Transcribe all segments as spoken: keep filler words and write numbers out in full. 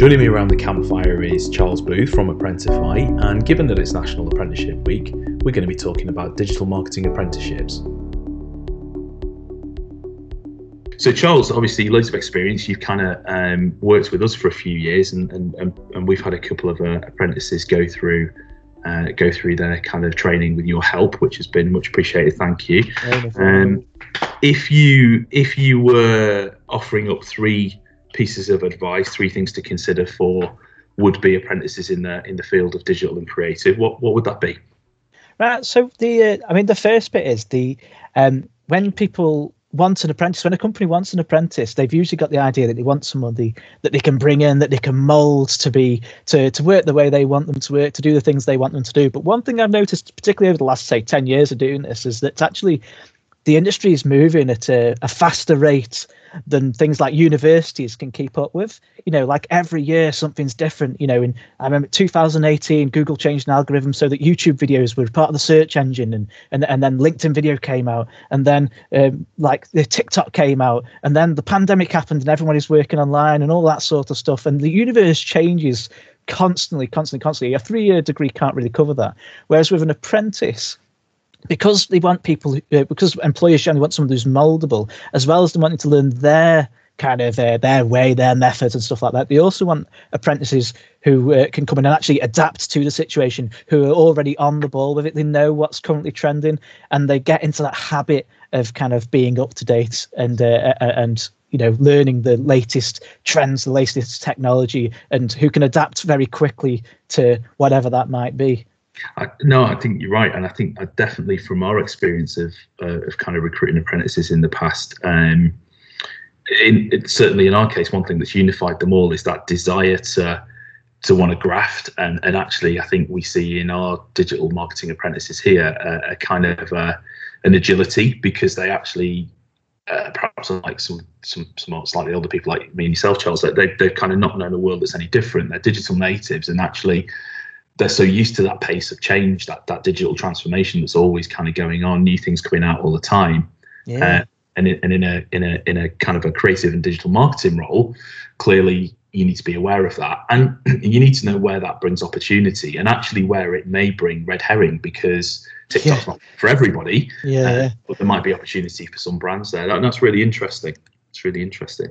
Joining me around the campfire is Charles Booth from Apprentify, and given that it's National Apprenticeship Week, we're going to be talking about digital marketing apprenticeships. So Charles, obviously loads of experience. You've kind of um, worked with us for a few years, and, and, and we've had a couple of uh, apprentices go through uh, go through their kind of training with your help, which has been much appreciated. Thank you. Yeah, um, if you if you were offering up three pieces of advice, three things to consider for would-be apprentices in the in the field of digital and creative, what what would that be? Right. So the uh, I mean the first bit is the um, when people wants an apprentice, when a company wants an apprentice, they've usually got the idea that they want somebody that they can bring in, that they can mold to be to to work the way they want them to work, to do the things they want them to do. But one thing I've noticed, particularly over the last say ten years of doing this, is that actually the industry is moving at a, a faster rate than things like universities can keep up with. You know, like every year something's different. You know, in I remember two thousand eighteen, Google changed an algorithm so that YouTube videos were part of the search engine, and and, and then LinkedIn video came out, and then um, like the TikTok came out, and then the pandemic happened, and everyone is working online and all that sort of stuff. And the universe changes constantly, constantly, constantly. A three-year degree can't really cover that. Whereas with an apprentice, because they want people, uh, because employers generally want someone who's moldable, as well as them wanting to learn their kind of uh, their way, their methods and stuff like that. They also want apprentices who uh, can come in and actually adapt to the situation, who are already on the ball with it. They know what's currently trending, and they get into that habit of kind of being up to date and uh, and you know learning the latest trends, the latest technology, and who can adapt very quickly to whatever that might be. I, no, I think you're right, and I think I definitely, from our experience of uh, of kind of recruiting apprentices in the past, um, in, it, certainly in our case, one thing that's unified them all is that desire to to want to graft, and and actually, I think we see in our digital marketing apprentices here a, a kind of a, an agility, because they actually uh, perhaps like some some some slightly older people like me and yourself, Charles, that they they've kind of not known a world that's any different. They're digital natives, and actually, they're so used to that pace of change, that that digital transformation that's always kind of going on, new things coming out all the time. Yeah. Uh, and in, and in a in a in a kind of a creative and digital marketing role, clearly you need to be aware of that, and you need to know where that brings opportunity, and actually where it may bring red herring, because TikTok's yeah. not for everybody. Yeah, uh, yeah, but there might be opportunity for some brands there. And that's really interesting. It's really interesting.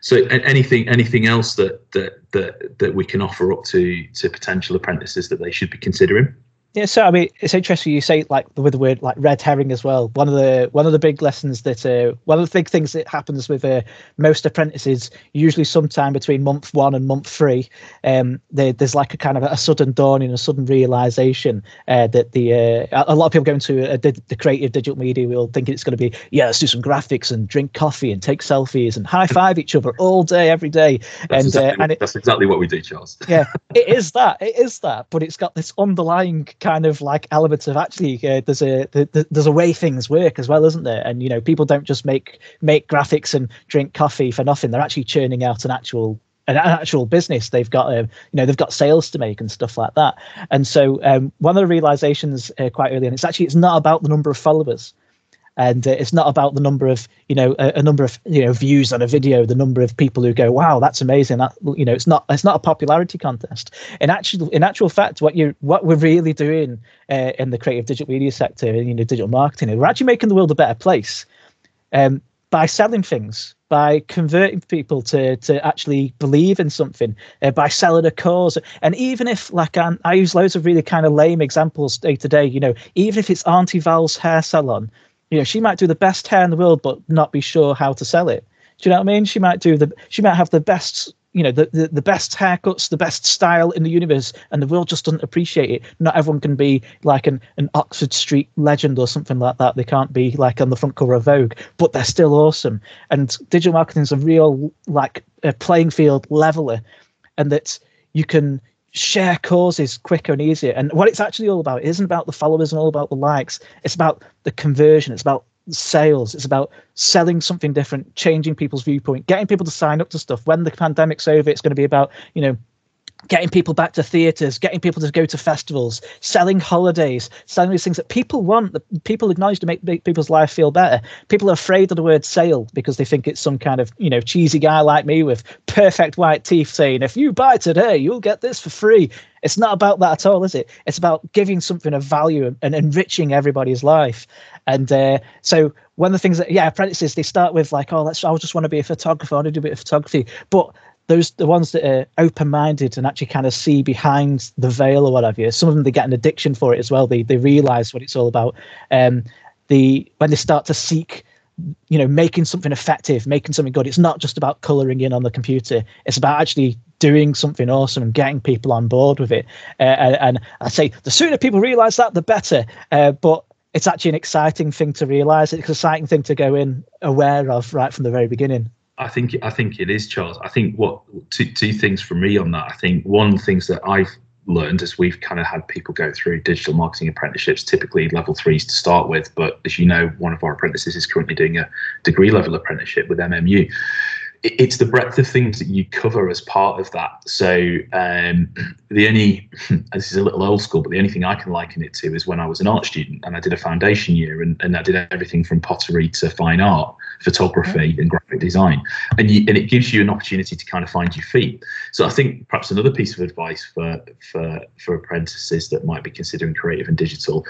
So anything anything else that, that that that we can offer up to to potential apprentices that they should be considering? Yeah, so I mean, it's interesting you say like with the word like red herring as well. One of the one of the big lessons that uh, one of the big things that happens with uh, most apprentices, usually sometime between month one and month three, um, they, there's like a kind of a sudden dawning, a sudden realization uh, that the uh, a lot of people go into uh, the, the creative digital media world thinking it's going to be yeah, let's do some graphics and drink coffee and take selfies and high five each other all day every day. That's and exactly, uh, and it, that's exactly what we do, Charles. Yeah, it is that it is that, but it's got this underlying kind of like elements of actually uh, there's a the, there's a way things work as well, isn't there? And you know, people don't just make make graphics and drink coffee for nothing. They're actually churning out an actual an actual business. They've got um, you know they've got sales to make and stuff like that. And so um, one of the realizations uh, quite early on, it's actually it's not about the number of followers. And uh, it's not about the number of, you know, a, a number of, you know, views on a video, the number of people who go, wow, that's amazing. That, you know, it's not it's not a popularity contest. In actual in actual fact, what you what we're really doing uh, in the creative digital media sector, you know, digital marketing, we're actually making the world a better place um, by selling things, by converting people to to actually believe in something, uh, by selling a cause. And even if, like, I'm, I use loads of really kind of lame examples day to day, you know, even if it's Auntie Val's hair salon, you know, she might do the best hair in the world, but not be sure how to sell it. Do you know what I mean? She might do the, she might have the best, you know, the, the, the best haircuts, the best style in the universe, and the world just doesn't appreciate it. Not everyone can be like an, an Oxford Street legend or something like that. They can't be like on the front cover of Vogue, but they're still awesome. And digital marketing is a real like a playing field leveler, and that you can share causes quicker and easier. And what it's actually all about isn't about the followers and all about the likes. It's about the conversion. It's about sales. It's about selling something different, changing people's viewpoint, getting people to sign up to stuff. When the pandemic's over, it's going to be about, you know, getting people back to theatres, getting people to go to festivals, selling holidays, selling these things that people want, that people acknowledge to make, make people's life feel better. People are afraid of the word sale because they think it's some kind of, you know, cheesy guy like me with perfect white teeth saying, if you buy today, you'll get this for free. It's not about that at all, is it? It's about giving something of value and enriching everybody's life. And uh, so one of the things that, yeah, apprentices, they start with like, oh, let's, I just want to be a photographer. I want to do a bit of photography. But those, the ones that are open-minded and actually kind of see behind the veil or whatever, some of them, they get an addiction for it as well. They they realize what it's all about. Um, the when they start to seek, you know, making something effective, making something good. It's not just about coloring in on the computer. It's about actually doing something awesome and getting people on board with it. Uh, and, and I say the sooner people realize that, the better. Uh, but it's actually an exciting thing to realize. It's an exciting thing to go in aware of right from the very beginning. I think I think it is, Charles. I think what two, two things for me on that. I think one of the things that I've learned as we've kind of had people go through digital marketing apprenticeships, typically level threes to start with. But as you know, one of our apprentices is currently doing a degree level apprenticeship with M M U. It's the breadth of things that you cover as part of that. So um, the only, this is a little old school, but the only thing I can liken it to is when I was an art student and I did a foundation year and, and I did everything from pottery to fine art, photography and graphic design. And, you, and it gives you an opportunity to kind of find your feet. So I think perhaps another piece of advice for, for, for apprentices that might be considering creative and digital,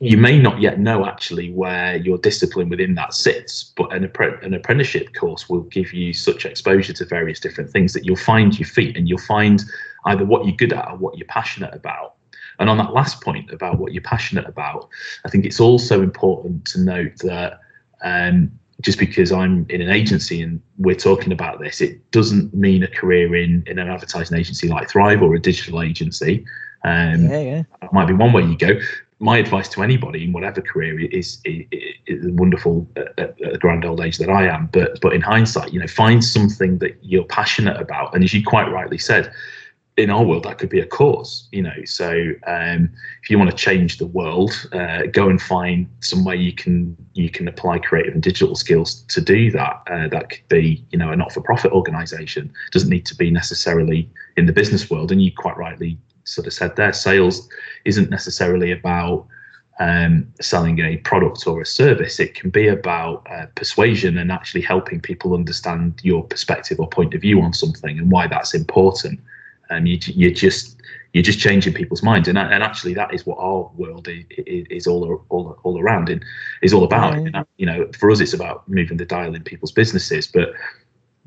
you may not yet know actually where your discipline within that sits, but an, appre- an apprenticeship course will give you such exposure to various different things that you'll find your feet and you'll find either what you're good at or what you're passionate about. And on that last point about what you're passionate about, I think it's also important to note that um, just because I'm in an agency and we're talking about this, it doesn't mean a career in, in an advertising agency like Thrive or a digital agency. Um, yeah, yeah. That might be one way you go. My advice to anybody in whatever career is, is, is wonderful at the grand old age that I am, but but in hindsight, you know, find something that you're passionate about. And as you quite rightly said, in our world, that could be a cause, you know. So um, if you want to change the world, uh, go and find some way you can you can apply creative and digital skills to do that. Uh, that could be, you know, a not-for-profit organisation. It doesn't need to be necessarily in the business world. And you quite rightly sort of said there, sales isn't necessarily about um, selling a product or a service. It can be about uh, persuasion and actually helping people understand your perspective or point of view on something and why that's important. Um, you, you're just you're just changing people's minds, and and actually that is what our world is, is all all all around and is all about. Right. And, you know, for us, it's about moving the dial in people's businesses, but.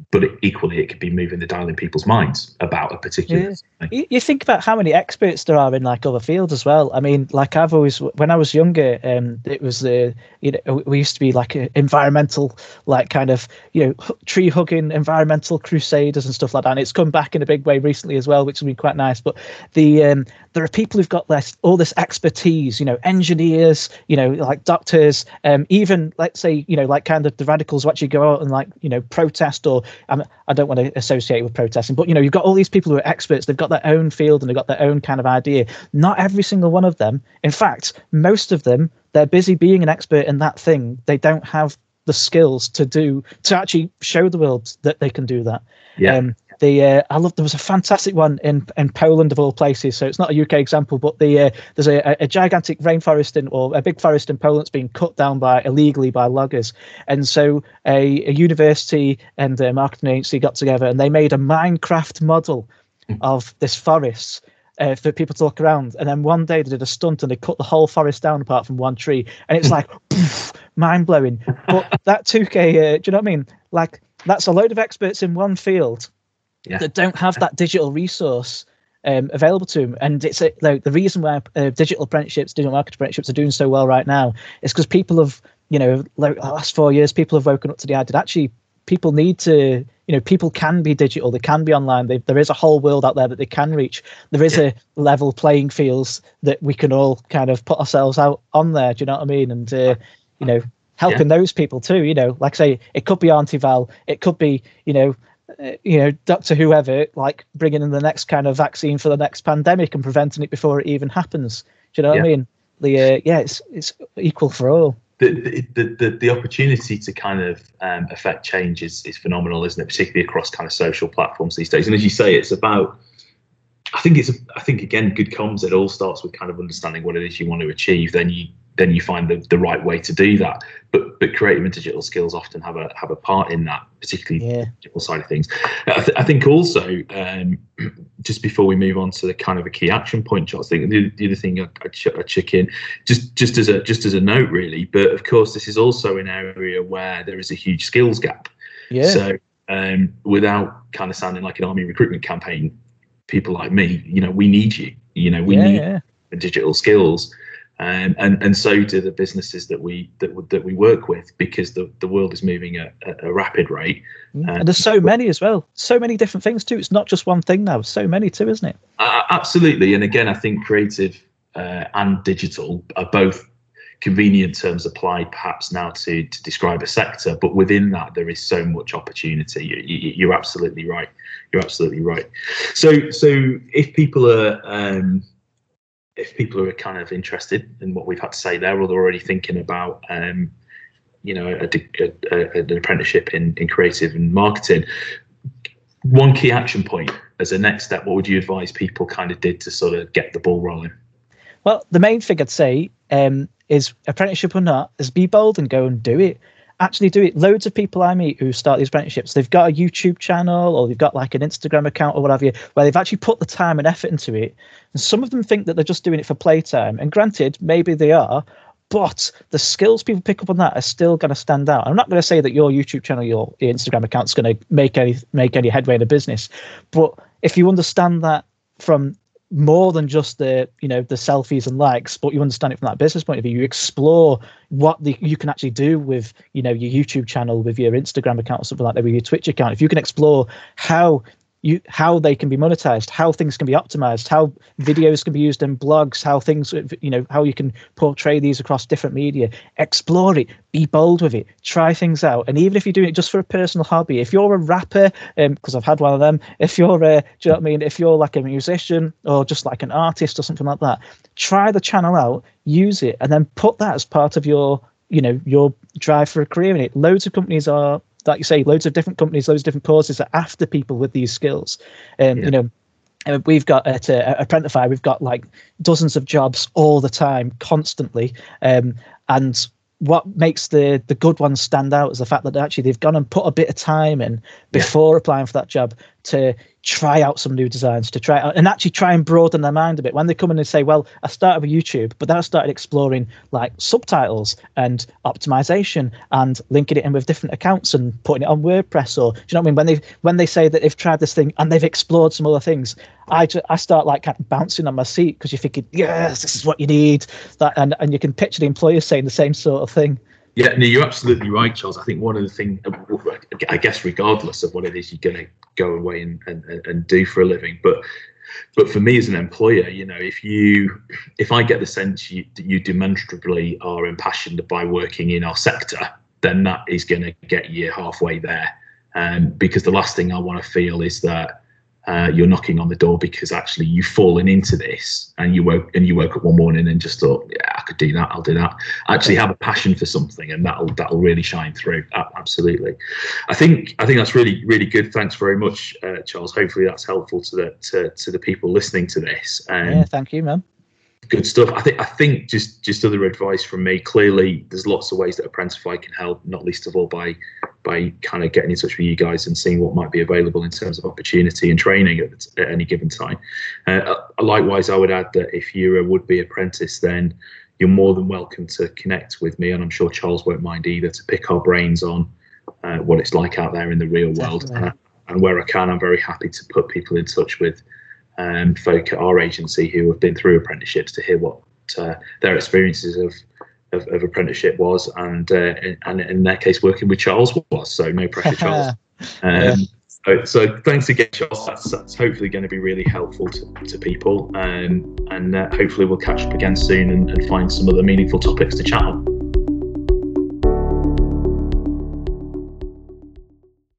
But equally, it could be moving the dial in people's minds about a particular yeah. thing. You think about how many experts there are in like other fields as well. I mean, like I've always, when I was younger, um, it was the, uh, you know, we used to be like a environmental, like kind of, you know, tree hugging environmental crusaders and stuff like that. And it's come back in a big way recently as well, which has been quite nice. But the um, there are people who've got less, all this expertise, you know, engineers, you know, like doctors, um, even let's say, you know, like kind of the radicals who actually go out and like, you know, protest or, I don't want to associate with protesting, but, you know, you've got all these people who are experts. They've got their own field and they've got their own kind of idea. Not every single one of them. In fact, most of them, they're busy being an expert in that thing. They don't have the skills to do to actually show the world that they can do that. Yeah. Um, the uh, I love there was a fantastic one in in Poland of all places. So it's not a U K example, but the uh, there's a, a gigantic rainforest in or a big forest in Poland that's being cut down by illegally by loggers. And so a, a university and a marketing agency got together and they made a Minecraft model of this forest. Uh, for people to look around, and then one day they did a stunt and they cut the whole forest down apart from one tree, and it's like poof, mind-blowing. But that two K, uh, do you know what I mean? Like, that's a load of experts in one field yeah. that don't have that digital resource um, available to them. And it's a, like, the reason why uh, digital apprenticeships, digital market apprenticeships are doing so well right now is because people have, you know, like, the last four years, people have woken up to the idea that actually people need to, you know, people can be digital, they can be online, they, there is a whole world out there that they can reach. There is yeah. a level playing fields that we can all kind of put ourselves out on there, do you know what I mean? And, uh, you know, helping yeah. those people too, you know, like I say, it could be Auntie Val, it could be, you know, uh, you know, Doctor Whoever, like bringing in the next kind of vaccine for the next pandemic and preventing it before it even happens. Do you know yeah. what I mean? The uh, yeah, it's it's equal for all. The, the the the opportunity to kind of um, affect change is, is phenomenal, isn't it? Particularly across kind of social platforms these days. And as you say, it's about I think it's a, I think again, good comms, it all starts with kind of understanding what it is you want to achieve. Then you then you find the, the right way to do that. But but creative and digital skills often have a have a part in that, particularly yeah. the digital side of things. I, th- I think also um, just before we move on to the kind of a key action point, Charles, the, the other thing I, I, ch- I check in just just as a just as a note really. But of course, this is also an area where there is a huge skills gap. Yeah. So um, without kind of sounding like an army recruitment campaign, people like me, you know, we need you, you know, we yeah, need yeah. digital skills. Um, and, and so do the businesses that we that, that we work with, because the, the world is moving at, at a rapid rate. Mm. Uh, and there's so many as well. So many different things too. It's not just one thing now. So many too, isn't it? Uh, absolutely. And again, I think creative uh, and digital are both convenient terms applied perhaps now to, to describe a sector, but within that there is so much opportunity. You, you, you're absolutely right. You're absolutely right. So, so if people are um, if people are kind of interested in what we've had to say there, or they're already thinking about um, you know a, a, a, an apprenticeship in, in creative and marketing, one key action point as a next step, what would you advise people kind of did to sort of get the ball rolling? Well, the main thing I'd say. Um, is apprenticeship or not, is be bold and go and do it. Actually do it. Loads of people I meet who start these apprenticeships, they've got a YouTube channel or they've got like an Instagram account or what have you, where they've actually put the time and effort into it. And some of them think that they're just doing it for playtime. And granted, maybe they are, but the skills people pick up on that are still going to stand out. I'm not going to say that your YouTube channel, your, your Instagram account is going to make any, make any headway in a business. But if you understand that from more than just the you know the selfies and likes, but you understand it from that business point of view, you explore what the, you can actually do with you know your YouTube channel, with your Instagram account or something like that, with your Twitch account. If you can explore how you how they can be monetized, how things can be optimized, how videos can be used in blogs, how things you know how you can portray these across different media, explore it, be bold with it, try things out. And even if you're doing it just for a personal hobby, if you're a rapper, um because I've had one of them, if you're a do you know what I mean if you're like a musician or just like an artist or something like that, try the channel out, use it, and then put that as part of your you know your drive for a career in it. Loads of companies are like you say, loads of different companies, loads of different courses are after people with these skills. Um, yeah. You know, we've got at uh, Apprentify, we've got like dozens of jobs all the time, constantly. Um, and what makes the the good ones stand out is the fact that actually they've gone and put a bit of time in before yeah. applying for that job to try out some new designs, to try out and actually try and broaden their mind a bit. When they come in and say, well, I started with YouTube, but then I started exploring like subtitles and optimization and linking it in with different accounts and putting it on WordPress, or do you know what I mean? When they when they say that they've tried this thing and they've explored some other things, I, ju- I start like kind of bouncing on my seat, because you're thinking, yes, this is what you need. That and, and you can picture the employers saying the same sort of thing. Yeah, no, you're absolutely right, Charles. I think one of the things, I guess, regardless of what it is you're going to go away and, and, and do for a living, but but for me as an employer, you know, if you if I get the sense you you demonstrably are impassioned by working in our sector, then that is going to get you halfway there. Um, because the last thing I want to feel is that uh, you're knocking on the door because actually you've fallen into this and you woke and you woke up one morning and just thought, yeah, I could do that. I'll do that. Actually have a passion for something, and that'll that'll really shine through. Absolutely. I think I think that's really, really good. Thanks very much, uh, Charles. Hopefully that's helpful to the to, to the people listening to this. Um, yeah, thank you, man. Good stuff. I think I think just just other advice from me. Clearly, there's lots of ways that Apprentify can help, not least of all by by kind of getting in touch with you guys and seeing what might be available in terms of opportunity and training at, at any given time. Uh, likewise, I would add that if you're a would-be apprentice, then you're more than welcome to connect with me, and I'm sure Charles won't mind either, to pick our brains on uh, what it's like out there in the real world. And, I, and where I can, I'm very happy to put people in touch with um, folk at our agency who have been through apprenticeships to hear what uh, their experiences of Of, of apprenticeship was, and uh, and in their case working with Charles was, so no pressure, Charles. Um, so, so thanks again, Charles. That's, that's hopefully going to be really helpful to, to people, um, and uh, hopefully we'll catch up again soon and, and find some other meaningful topics to chat on.